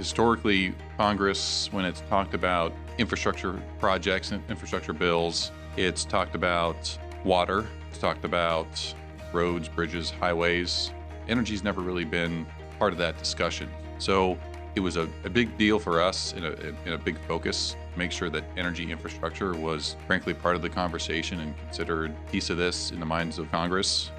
Historically, Congress, when it's talked about infrastructure projects and infrastructure bills, it's talked about water, it's talked about roads, bridges, highways. Energy's never really been part of that discussion. So it was a big deal for us and a big focus to make sure that energy infrastructure was frankly part of the conversation and considered a piece of this in the minds of Congress.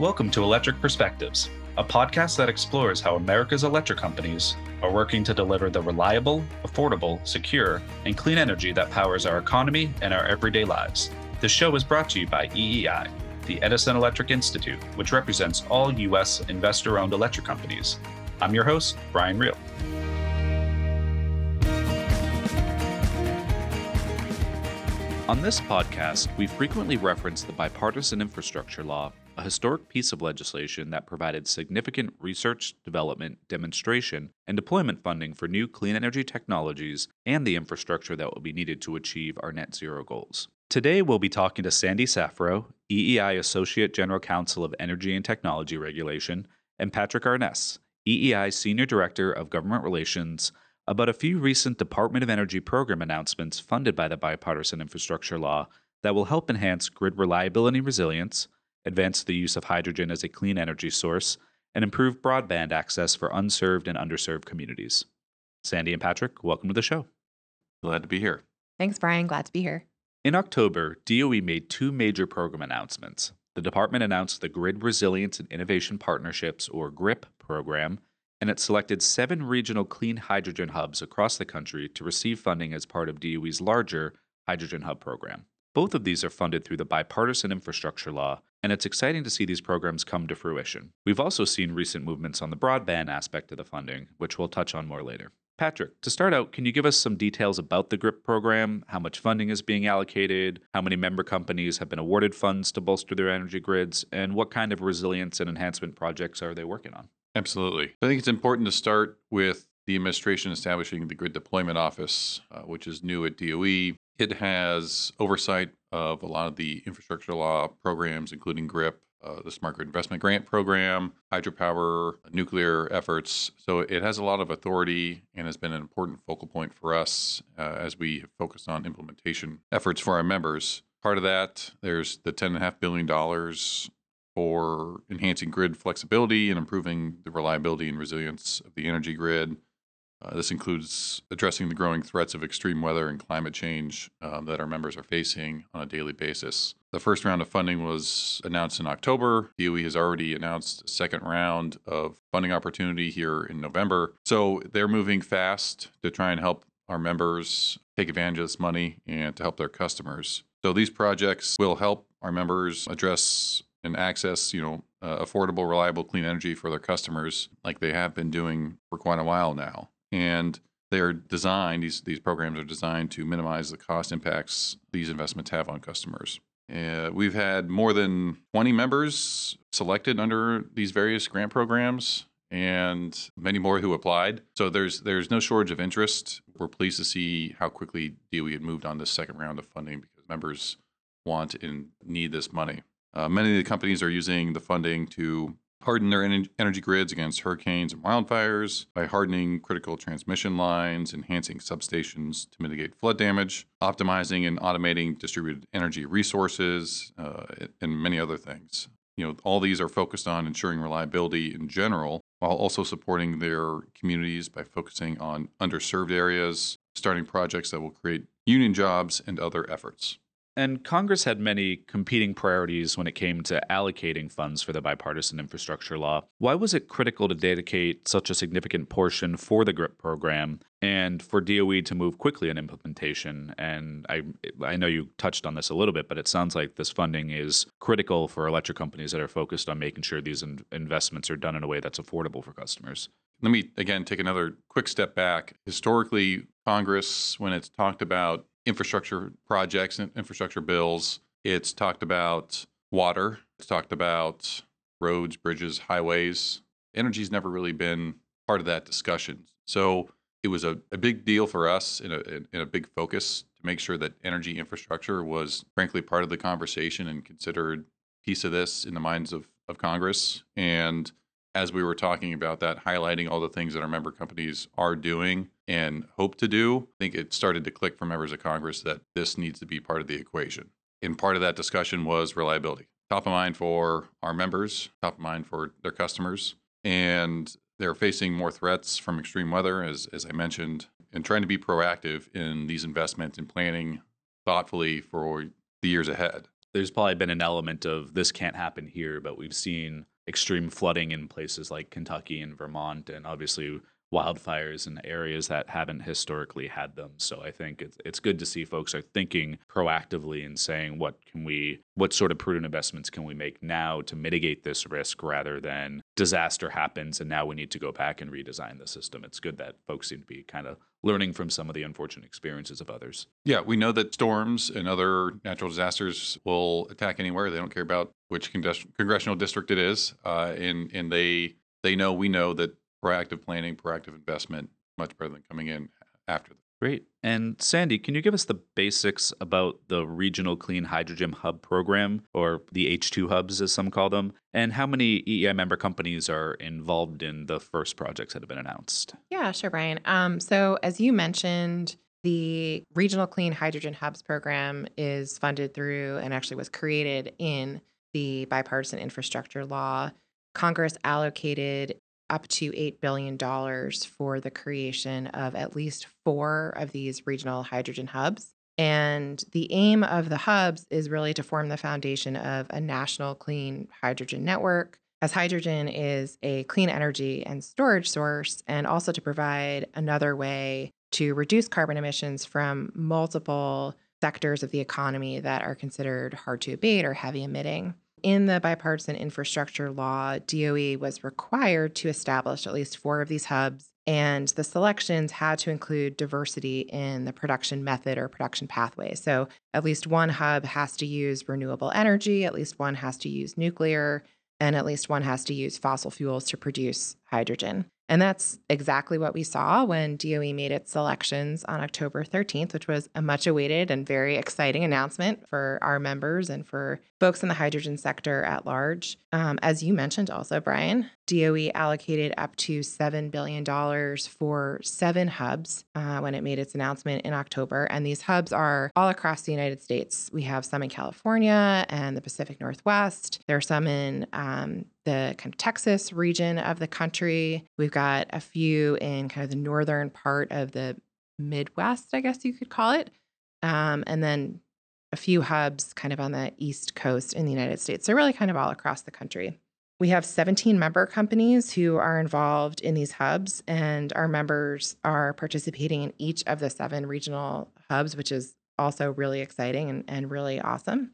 Welcome to Electric Perspectives, a podcast that explores how America's electric companies are working to deliver the reliable, affordable, secure, and clean energy that powers our economy and our everyday lives. The show is brought to you by EEI, the Edison Electric Institute, which represents all U.S. investor-owned electric companies. I'm your host, Brian Reel. On this podcast, we frequently reference the Bipartisan Infrastructure Law, a historic piece of legislation that provided significant research, development, demonstration, and deployment funding for new clean energy technologies and the infrastructure that will be needed to achieve our net zero goals. Today, we'll be talking to Sandi Safro, EEI Associate General Counsel of Energy and Technology Regulation, and Patrick Arness, EEI Senior Director of Government Relations, about a few recent Department of Energy program announcements funded by the Bipartisan Infrastructure Law that will help enhance grid reliability and resilience, advance the use of hydrogen as a clean energy source, and improve broadband access for unserved and underserved communities. Sandi and Patrick, welcome to the show. Glad to be here. Thanks, Brian. Glad to be here. In October, DOE made two major program announcements. The department announced the Grid Resilience and Innovation Partnerships, or GRIP, program, and it selected 7 regional clean hydrogen hubs across the country to receive funding as part of DOE's larger Hydrogen Hub program. Both of these are funded through the Bipartisan Infrastructure Law, and it's exciting to see these programs come to fruition. We've also seen recent movements on the broadband aspect of the funding, which we'll touch on more later. Patrick, to start out, can you give us some details about the GRIP program, how much funding is being allocated, how many member companies have been awarded funds to bolster their energy grids, and what kind of resilience and enhancement projects are they working on? Absolutely. I think it's important to start with the administration establishing the Grid Deployment Office, which is new at DOE. It has oversight of a lot of the infrastructure law programs, including GRIP, the Smart Grid Investment Grant Program, hydropower, nuclear efforts. So it has a lot of authority and has been an important focal point for us as we have focused on implementation efforts for our members. Part of that, there's the $10.5 billion for enhancing grid flexibility and improving the reliability and resilience of the energy grid. This includes addressing the growing threats of extreme weather and climate change that our members are facing on a daily basis. The first round of funding was announced in October. DOE has already announced a second round of funding opportunity here in November. So they're moving fast to try and help our members take advantage of this money and to help their customers. So these projects will help our members address and access, affordable, reliable, clean energy for their customers like they have been doing for quite a while now. And they're designed, these programs are designed to minimize the cost impacts these investments have on customers. We've had more than 20 members selected under these various grant programs and many more who applied. So there's no shortage of interest. We're pleased to see how quickly DOE had moved on this second round of funding because members want and need this money. Many of the companies are using the funding to harden their energy grids against hurricanes and wildfires by hardening critical transmission lines, enhancing substations to mitigate flood damage, optimizing and automating distributed energy resources, and many other things. All these are focused on ensuring reliability in general, while also supporting their communities by focusing on underserved areas, starting projects that will create union jobs and other efforts. And Congress had many competing priorities when it came to allocating funds for the Bipartisan Infrastructure Law. Why was it critical to dedicate such a significant portion for the GRIP program and for DOE to move quickly on implementation? And I know you touched on this a little bit, but it sounds like this funding is critical for electric companies that are focused on making sure these investments are done in a way that's affordable for customers. Let me, again, take another quick step back. Historically, Congress, when it's talked about infrastructure projects and infrastructure bills, it's talked about water, it's talked about roads, bridges, highways. Energy's never really been part of that discussion. So it was a big deal for us and a big focus to make sure that energy infrastructure was frankly part of the conversation and considered a piece of this in the minds of Congress. And as we were talking about that, highlighting all the things that our member companies are doing and hope to do, I think it started to click for members of Congress that this needs to be part of the equation. And part of that discussion was reliability. Top of mind for our members, top of mind for their customers. And they're facing more threats from extreme weather, as I mentioned, and trying to be proactive in these investments and planning thoughtfully for the years ahead. There's probably been an element of this can't happen here, but we've seen extreme flooding in places like Kentucky and Vermont, and obviously wildfires in areas that haven't historically had them. So I think it's good to see folks are thinking proactively and saying, what sort of prudent investments can we make now to mitigate this risk, rather than disaster happens and now we need to go back and redesign the system. It's good that folks seem to be kind of learning from some of the unfortunate experiences of others. Yeah, we know that storms and other natural disasters will attack anywhere. They don't care about which congressional district it is. And they know, we know that proactive planning, proactive investment, much better than coming in after them. Great. And Sandi, can you give us the basics about the Regional Clean Hydrogen Hub Program, or the H2 hubs as some call them, and how many EEI member companies are involved in the first projects that have been announced? Yeah, sure, Brian. So as you mentioned, the Regional Clean Hydrogen Hubs Program is funded through and actually was created in the Bipartisan Infrastructure Law. Congress allocated up to $8 billion for the creation of at least 4 of these regional hydrogen hubs. And the aim of the hubs is really to form the foundation of a national clean hydrogen network, as hydrogen is a clean energy and storage source, and also to provide another way to reduce carbon emissions from multiple sectors of the economy that are considered hard to abate or heavy emitting. In the Bipartisan Infrastructure Law, DOE was required to establish at least 4 of these hubs, and the selections had to include diversity in the production method or production pathway. So at least 1 hub has to use renewable energy, at least 1 has to use nuclear, and at least 1 has to use fossil fuels to produce hydrogen. And that's exactly what we saw when DOE made its selections on October 13th, which was a much awaited and very exciting announcement for our members and for folks in the hydrogen sector at large. As you mentioned also, Brian, DOE allocated up to $7 billion for 7 hubs when it made its announcement in October. And these hubs are all across the United States. We have some in California and the Pacific Northwest. There are some in the kind of Texas region of the country. We've got a few in kind of the northern part of the Midwest, I guess you could call it. And then a few hubs kind of on the East Coast in the United States. So really kind of all across the country. We have 17 member companies who are involved in these hubs, and our members are participating in each of the 7 regional hubs, which is also really exciting and really awesome.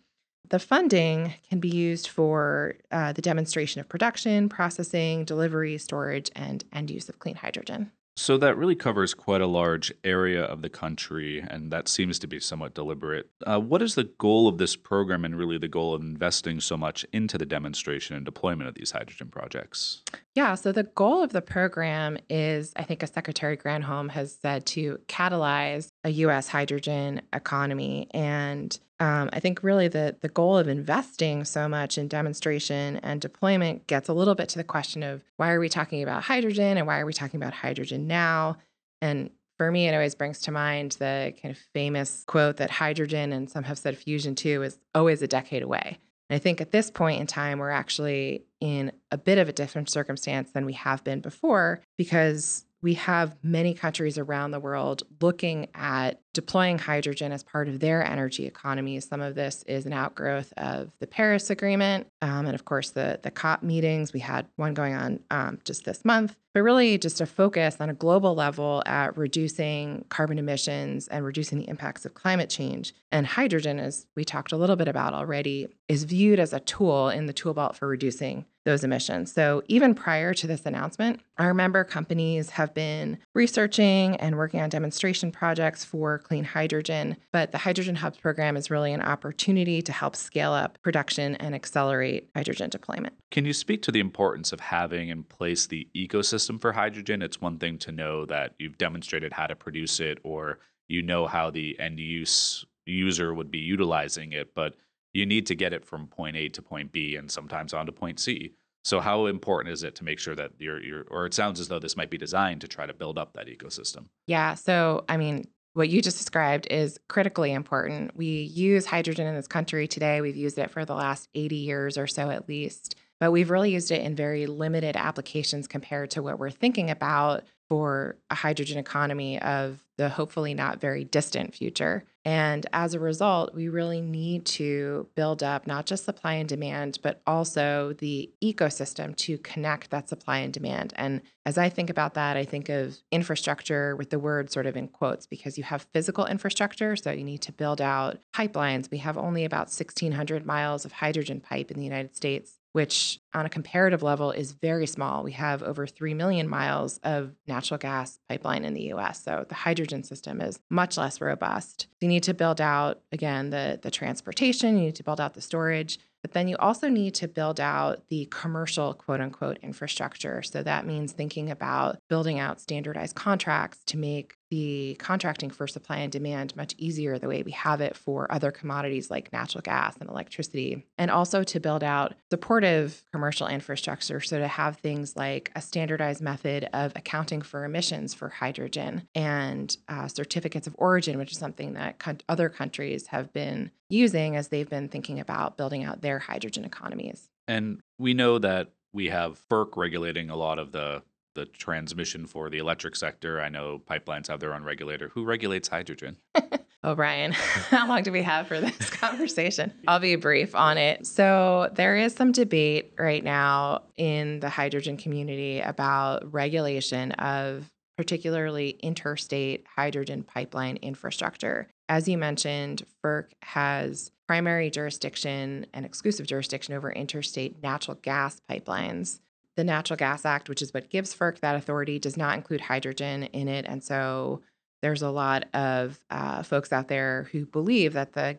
The funding can be used for the demonstration of production, processing, delivery, storage, and end use of clean hydrogen. So that really covers quite a large area of the country, and that seems to be somewhat deliberate. What is the goal of this program, and really the goal of investing so much into the demonstration and deployment of these hydrogen projects? Yeah, so the goal of the program is, I think as Secretary Granholm has said, to catalyze a U.S. hydrogen economy. And I think really the goal of investing so much in demonstration and deployment gets a little bit to the question of why are we talking about hydrogen and why are we talking about hydrogen now? And for me, it always brings to mind the kind of famous quote that hydrogen, and some have said fusion too, is always a decade away. And I think at this point in time, we're actually in a bit of a different circumstance than we have been before, because we have many countries around the world looking at deploying hydrogen as part of their energy economy. Some of this is an outgrowth of the Paris Agreement and, of course, the COP meetings. We had one going on just this month. But really just a focus on a global level at reducing carbon emissions and reducing the impacts of climate change. And hydrogen, as we talked a little bit about already, is viewed as a tool in the tool belt for reducing those emissions. So even prior to this announcement, our member companies have been researching and working on demonstration projects for clean hydrogen, but the Hydrogen Hubs program is really an opportunity to help scale up production and accelerate hydrogen deployment. Can you speak to the importance of having in place the ecosystem for hydrogen? It's one thing to know that you've demonstrated how to produce it, or you know how the end use user would be utilizing it, but you need to get it from point A to point B and sometimes on to point C. So how important is it to make sure that you're or it sounds as though this might be designed to try to build up that ecosystem? Yeah. So, I mean, what you just described is critically important. We use hydrogen in this country today. We've used it for the last 80 years or so at least, but we've really used it in very limited applications compared to what we're thinking about for a hydrogen economy of the hopefully not very distant future. And as a result, we really need to build up not just supply and demand, but also the ecosystem to connect that supply and demand. And as I think about that, I think of infrastructure with the word sort of in quotes, because you have physical infrastructure, so you need to build out pipelines. We have only about 1,600 miles of hydrogen pipe in the United States, which on a comparative level is very small. We have over 3 million miles of natural gas pipeline in the US. So the hydrogen system is much less robust. You need to build out, again, the transportation, you need to build out the storage, but then you also need to build out the commercial, quote unquote, infrastructure. So that means thinking about building out standardized contracts to make the contracting for supply and demand much easier the way we have it for other commodities like natural gas and electricity, and also to build out supportive commercial infrastructure. So to have things like a standardized method of accounting for emissions for hydrogen and certificates of origin, which is something that other countries have been using as they've been thinking about building out their hydrogen economies. And we know that we have FERC regulating a lot of the transmission for the electric sector. I know pipelines have their own regulator. Who regulates hydrogen? Oh, Brian, how long do we have for this conversation? I'll be brief on it. So there is some debate right now in the hydrogen community about regulation of particularly interstate hydrogen pipeline infrastructure. As you mentioned, FERC has primary jurisdiction and exclusive jurisdiction over interstate natural gas pipelines. The Natural Gas Act, which is what gives FERC that authority, does not include hydrogen in it. And so there's a lot of folks out there who believe that the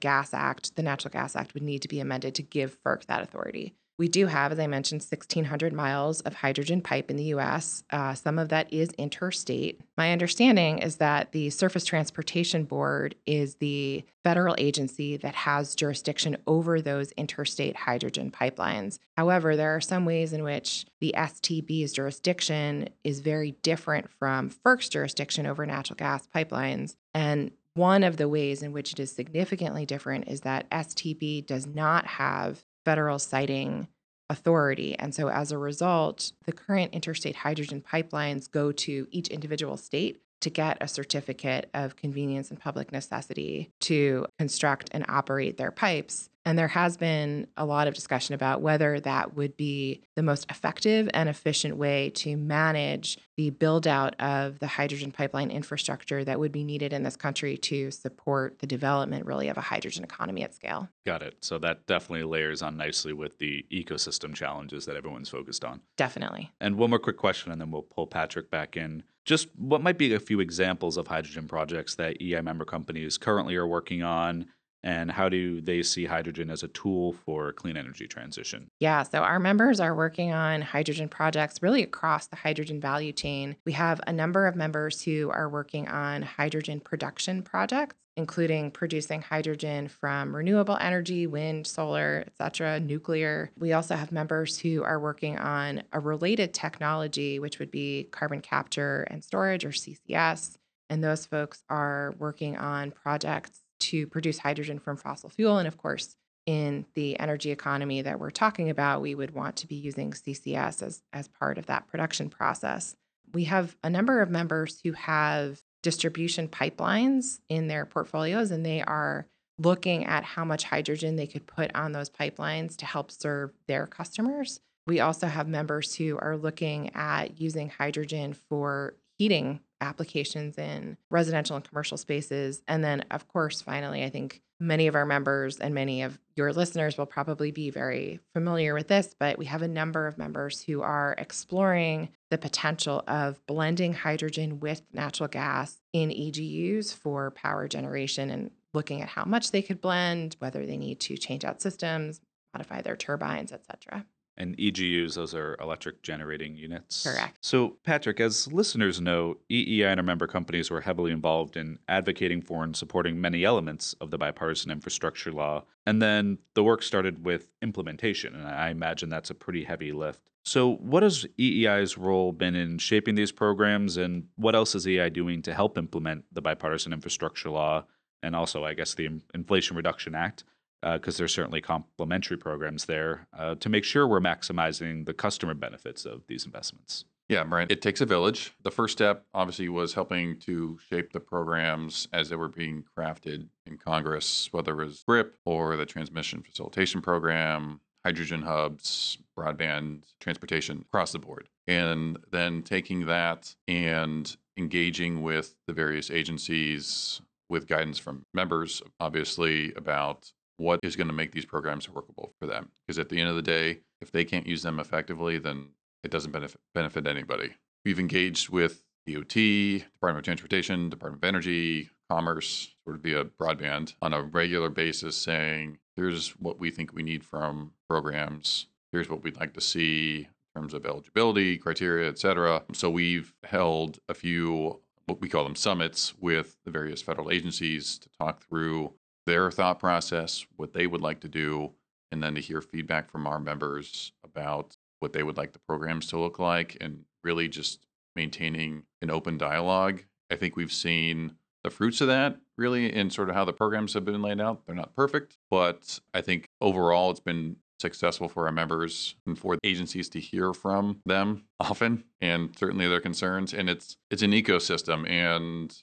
Natural Gas Act would need to be amended to give FERC that authority. We do have, as I mentioned, 1,600 miles of hydrogen pipe in the U.S. Some of that is interstate. My understanding is that the Surface Transportation Board is the federal agency that has jurisdiction over those interstate hydrogen pipelines. However, there are some ways in which the STB's jurisdiction is very different from FERC's jurisdiction over natural gas pipelines. And one of the ways in which it is significantly different is that STB does not have federal siting authority. And so as a result, the current interstate hydrogen pipelines go to each individual state to get a certificate of convenience and public necessity to construct and operate their pipes. And there has been a lot of discussion about whether that would be the most effective and efficient way to manage the build out of the hydrogen pipeline infrastructure that would be needed in this country to support the development really of a hydrogen economy at scale. Got it. So that definitely layers on nicely with the ecosystem challenges that everyone's focused on. Definitely. And one more quick question, and then we'll pull Patrick back in. Just what might be a few examples of hydrogen projects that EI member companies currently are working on, and how do they see hydrogen as a tool for clean energy transition? Yeah, so our members are working on hydrogen projects really across the hydrogen value chain. We have a number of members who are working on hydrogen production projects, including producing hydrogen from renewable energy, wind, solar, et cetera, nuclear. We also have members who are working on a related technology, which would be carbon capture and storage, or CCS. And those folks are working on projects to produce hydrogen from fossil fuel. And of course, in the energy economy that we're talking about, we would want to be using CCS as part of that production process. We have a number of members who have distribution pipelines in their portfolios, and they are looking at how much hydrogen they could put on those pipelines to help serve their customers. We also have members who are looking at using hydrogen for heating applications in residential and commercial spaces. And then, of course, finally, I think many of our members and many of your listeners will probably be very familiar with this, but we have a number of members who are exploring the potential of blending hydrogen with natural gas in EGUs for power generation, and looking at how much they could blend, whether they need to change out systems, modify their turbines, et cetera. And EGUs, those are electric generating units. Correct. So, Patrick, as listeners know, EEI and our member companies were heavily involved in advocating for and supporting many elements of the Bipartisan Infrastructure Law. And then the work started with implementation. And I imagine that's a pretty heavy lift. So what has EEI's role been in shaping these programs, and what else is EEI doing to help implement the Bipartisan Infrastructure Law and also, I guess, the Inflation Reduction Act, because there's certainly complementary programs there, to make sure we're maximizing the customer benefits of these investments? Yeah, Brian, it takes a village. The first step, obviously, was helping to shape the programs as they were being crafted in Congress, whether it was GRIP or the Transmission Facilitation Program, hydrogen hubs, broadband, transportation across the board. And then taking that and engaging with the various agencies with guidance from members, obviously, about what is going to make these programs workable for them. Because at the end of the day, if they can't use them effectively, then it doesn't benefit anybody. We've engaged with DOT, Department of Transportation, Department of Energy, Commerce, sort of via broadband on a regular basis saying, here's what we think we need from programs. Here's what we'd like to see in terms of eligibility, criteria, et cetera. So we've held a few, what we call them summits, with the various federal agencies to talk through their thought process, what they would like to do, and then to hear feedback from our members about what they would like the programs to look like, and really just maintaining an open dialogue. I think we've seen the fruits of that really in sort of how the programs have been laid out. They're not perfect, but I think overall it's been successful for our members and for the agencies to hear from them often, and certainly their concerns. And it's an ecosystem. And,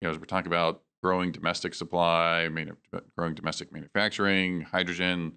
you know, as we're talking about growing domestic supply, growing domestic manufacturing, hydrogen,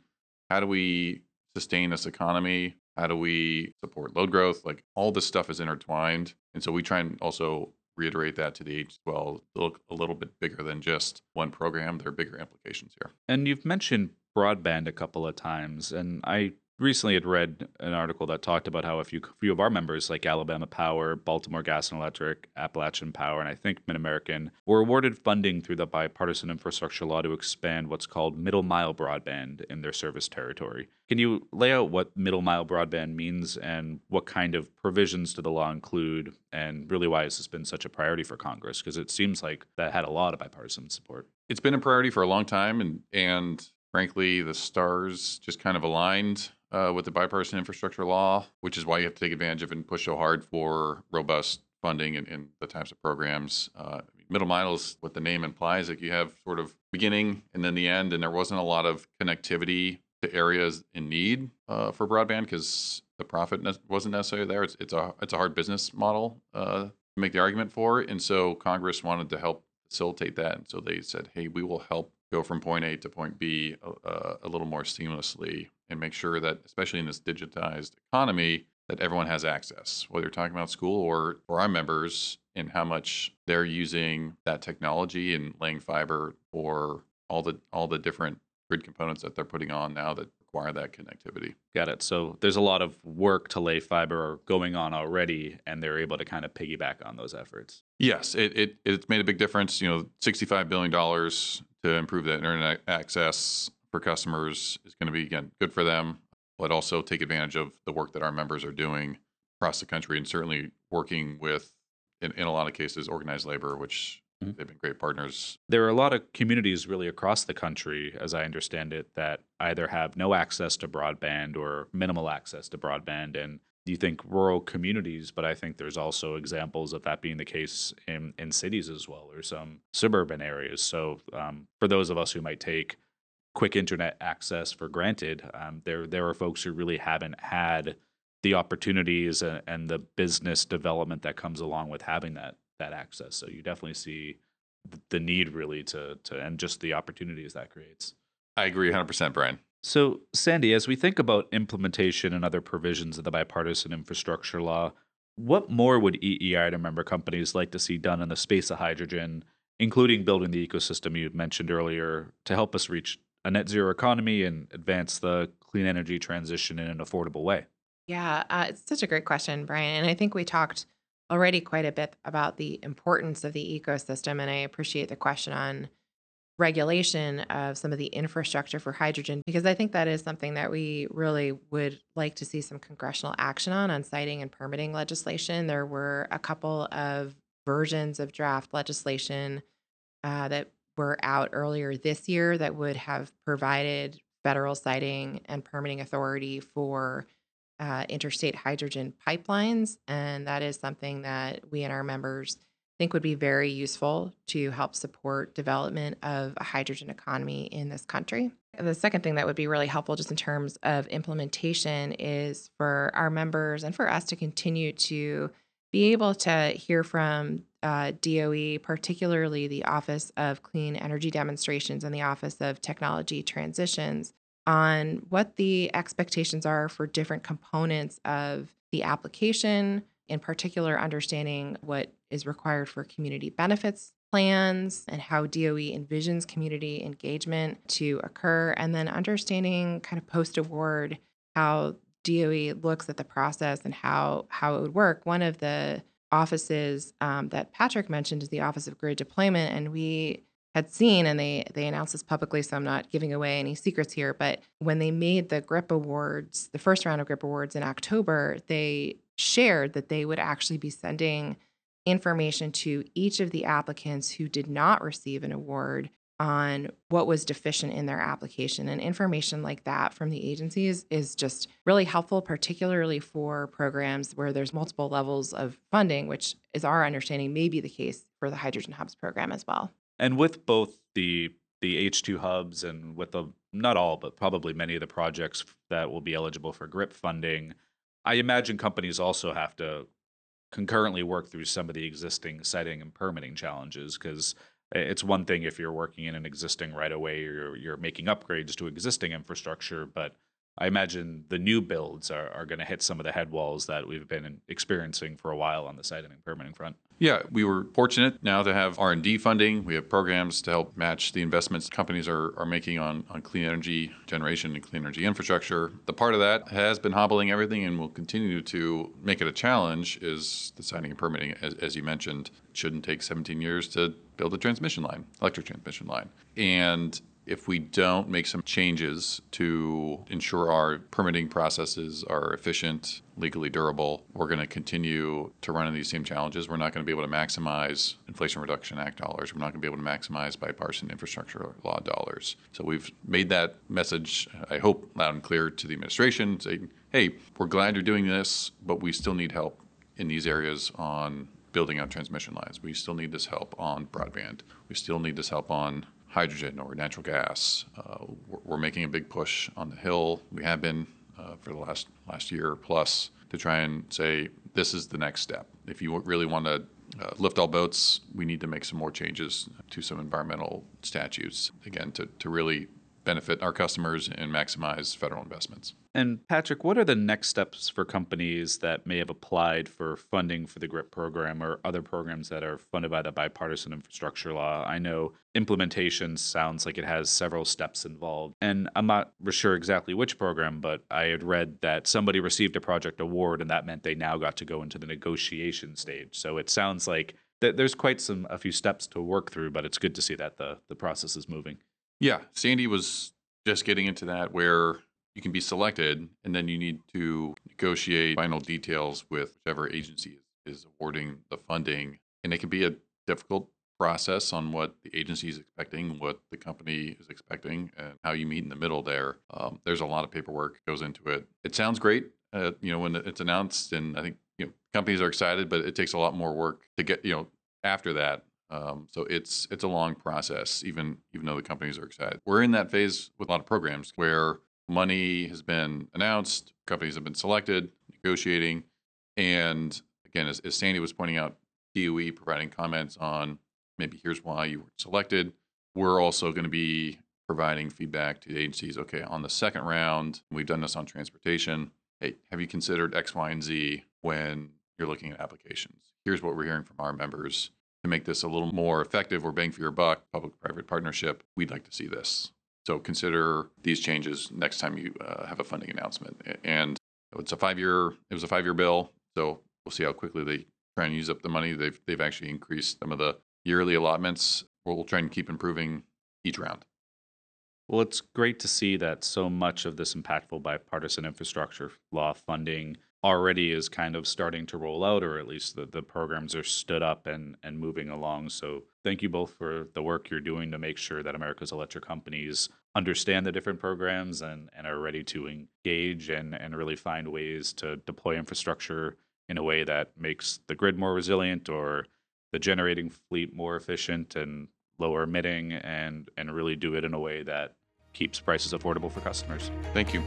how do we sustain this economy? How do we support load growth? Like, all this stuff is intertwined. And so we try and also reiterate that to the agency, well, look a little bit bigger than just one program. There are bigger implications here. And you've mentioned broadband a couple of times. And I recently had read an article that talked about how a few of our members, like Alabama Power, Baltimore Gas and Electric, Appalachian Power, and I think Mid-American, were awarded funding through the Bipartisan Infrastructure Law to expand what's called middle-mile broadband in their service territory. Can you lay out what middle-mile broadband means and what kind of provisions do the law include, and really why has this been such a priority for Congress? Because it seems like that had a lot of bipartisan support. It's been a priority for a long time, and frankly, the stars just kind of aligned with the Bipartisan Infrastructure Law, which is why you have to take advantage of and push so hard for robust funding in the types of programs. Middle mile is what the name implies, like you have sort of beginning and then the end, and there wasn't a lot of connectivity to areas in need for broadband because the profit wasn't necessarily there. It's a hard business model to make the argument for, and so Congress wanted to help facilitate that, and so they said, hey, we will help go from point A to point B a little more seamlessly, and make sure that, especially in this digitized economy, that everyone has access, whether you're talking about school or for our members and how much they're using that technology and laying fiber or all the different grid components that they're putting on now that require that connectivity. Got it. So there's a lot of work to lay fiber going on already, and they're able to kind of piggyback on those efforts. Yes, it's made a big difference. You know, $65 billion to improve that internet access for customers is going to be, again, good for them, but also take advantage of the work that our members are doing across the country, and certainly working with, in a lot of cases, organized labor, which they've been great partners. There are a lot of communities really across the country, as I understand it, that either have no access to broadband or minimal access to broadband. And you think rural communities, but I think there's also examples of that being the case in cities as well, or some suburban areas. So for those of us who might take quick internet access for granted, there are folks who really haven't had the opportunities and the business development that comes along with having that access. So you definitely see the need really to and just the opportunities that creates. I agree 100%, Brian. So, Sandi, as we think about implementation and other provisions of the Bipartisan Infrastructure Law, what more would EEI and member companies like to see done in the space of hydrogen, including building the ecosystem you mentioned earlier to help us reach a net zero economy and advance the clean energy transition in an affordable way? Yeah, it's such a great question, Brian. And I think we talked already quite a bit about the importance of the ecosystem. And I appreciate the question on regulation of some of the infrastructure for hydrogen, because I think that is something that we really would like to see some congressional action on siting and permitting legislation. There were a couple of versions of draft legislation that were out earlier this year that would have provided federal siting and permitting authority for interstate hydrogen pipelines. And that is something that we and our members think would be very useful to help support development of a hydrogen economy in this country. And the second thing that would be really helpful just in terms of implementation is for our members and for us to continue to be able to hear from DOE, particularly the Office of Clean Energy Demonstrations and the Office of Technology Transitions, on what the expectations are for different components of the application, in particular understanding what is required for community benefits plans and how DOE envisions community engagement to occur, and then understanding kind of post-award how DOE looks at the process and how it would work. One of the offices that Patrick mentioned is the Office of Grid Deployment, and we had seen, and they announced this publicly, so I'm not giving away any secrets here, but when they made the GRIP awards, the first round of GRIP awards in October, they shared that they would actually be sending information to each of the applicants who did not receive an award on what was deficient in their application. And information like that from the agencies is just really helpful, particularly for programs where there's multiple levels of funding, which is our understanding may be the case for the Hydrogen Hubs program as well. And with both the H2 hubs and with the, not all, but probably many of the projects that will be eligible for GRIP funding, I imagine companies also have to concurrently work through some of the existing siting and permitting challenges, because it's one thing if you're working in an existing right-of-way or you're making upgrades to existing infrastructure, but I imagine the new builds are going to hit some of the head walls that we've been experiencing for a while on the siting and permitting front. Yeah, we were fortunate now to have R&D funding. We have programs to help match the investments companies are making on clean energy generation and clean energy infrastructure. The part of that has been hobbling everything and will continue to make it a challenge is the siting and permitting, as you mentioned. It shouldn't take 17 years to build a transmission line, electric transmission line. And if we don't make some changes to ensure our permitting processes are efficient, legally durable, we're going to continue to run into these same challenges. We're not going to be able to maximize Inflation Reduction Act dollars. We're not going to be able to maximize Bipartisan Infrastructure Law dollars. So we've made that message, I hope, loud and clear to the administration, saying, hey, we're glad you're doing this, but we still need help in these areas on building out transmission lines. We still need this help on broadband. We still need this help on hydrogen or natural gas. We're making a big push on the Hill. We have been for the last year plus to try and say, this is the next step. If you really want to lift all boats, we need to make some more changes to some environmental statutes, again, to really benefit our customers and maximize federal investments. And Patrick, what are the next steps for companies that may have applied for funding for the GRIP program or other programs that are funded by the Bipartisan Infrastructure Law? I know implementation sounds like it has several steps involved, and I'm not sure exactly which program, but I had read that somebody received a project award and that meant they now got to go into the negotiation stage. So it sounds like there's quite a few steps to work through, but it's good to see that the process is moving. Yeah, Sandi was just getting into that where you can be selected, and then you need to negotiate final details with whichever agency is awarding the funding. And it can be a difficult process on what the agency is expecting, what the company is expecting, and how you meet in the middle there. There's a lot of paperwork that goes into it. It sounds great, when it's announced, and I think companies are excited, but it takes a lot more work to get after that. So it's a long process, even though the companies are excited. We're in that phase with a lot of programs where money has been announced, companies have been selected, negotiating, and again, as Sandi was pointing out, DOE providing comments on maybe here's why you were selected. We're also going to be providing feedback to the agencies. Okay, on the second round, we've done this on transportation. Hey, have you considered X, Y, and Z when you're looking at applications? Here's what we're hearing from our members. To make this a little more effective or bang for your buck, public-private partnership, we'd like to see this. So consider these changes next time you have a funding announcement. And it was a 5-year bill. So we'll see how quickly they try and use up the money. They've actually increased some of the yearly allotments. We'll try and keep improving each round. Well, it's great to see that so much of this impactful bipartisan infrastructure law funding already is kind of starting to roll out, or at least the programs are stood up and moving along. So thank you both for the work you're doing to make sure that America's electric companies understand the different programs and are ready to engage and really find ways to deploy infrastructure in a way that makes the grid more resilient or the generating fleet more efficient and lower emitting, and really do it in a way that keeps prices affordable for customers. Thank you.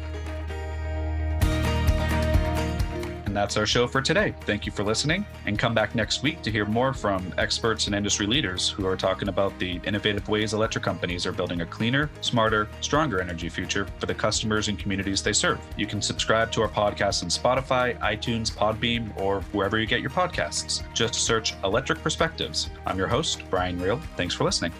And that's our show for today. Thank you for listening, and come back next week to hear more from experts and industry leaders who are talking about the innovative ways electric companies are building a cleaner, smarter, stronger energy future for the customers and communities they serve. You can subscribe to our podcast on Spotify, iTunes, Podbeam, or wherever you get your podcasts. Just search Electric Perspectives. I'm your host, Brian Reel. Thanks for listening.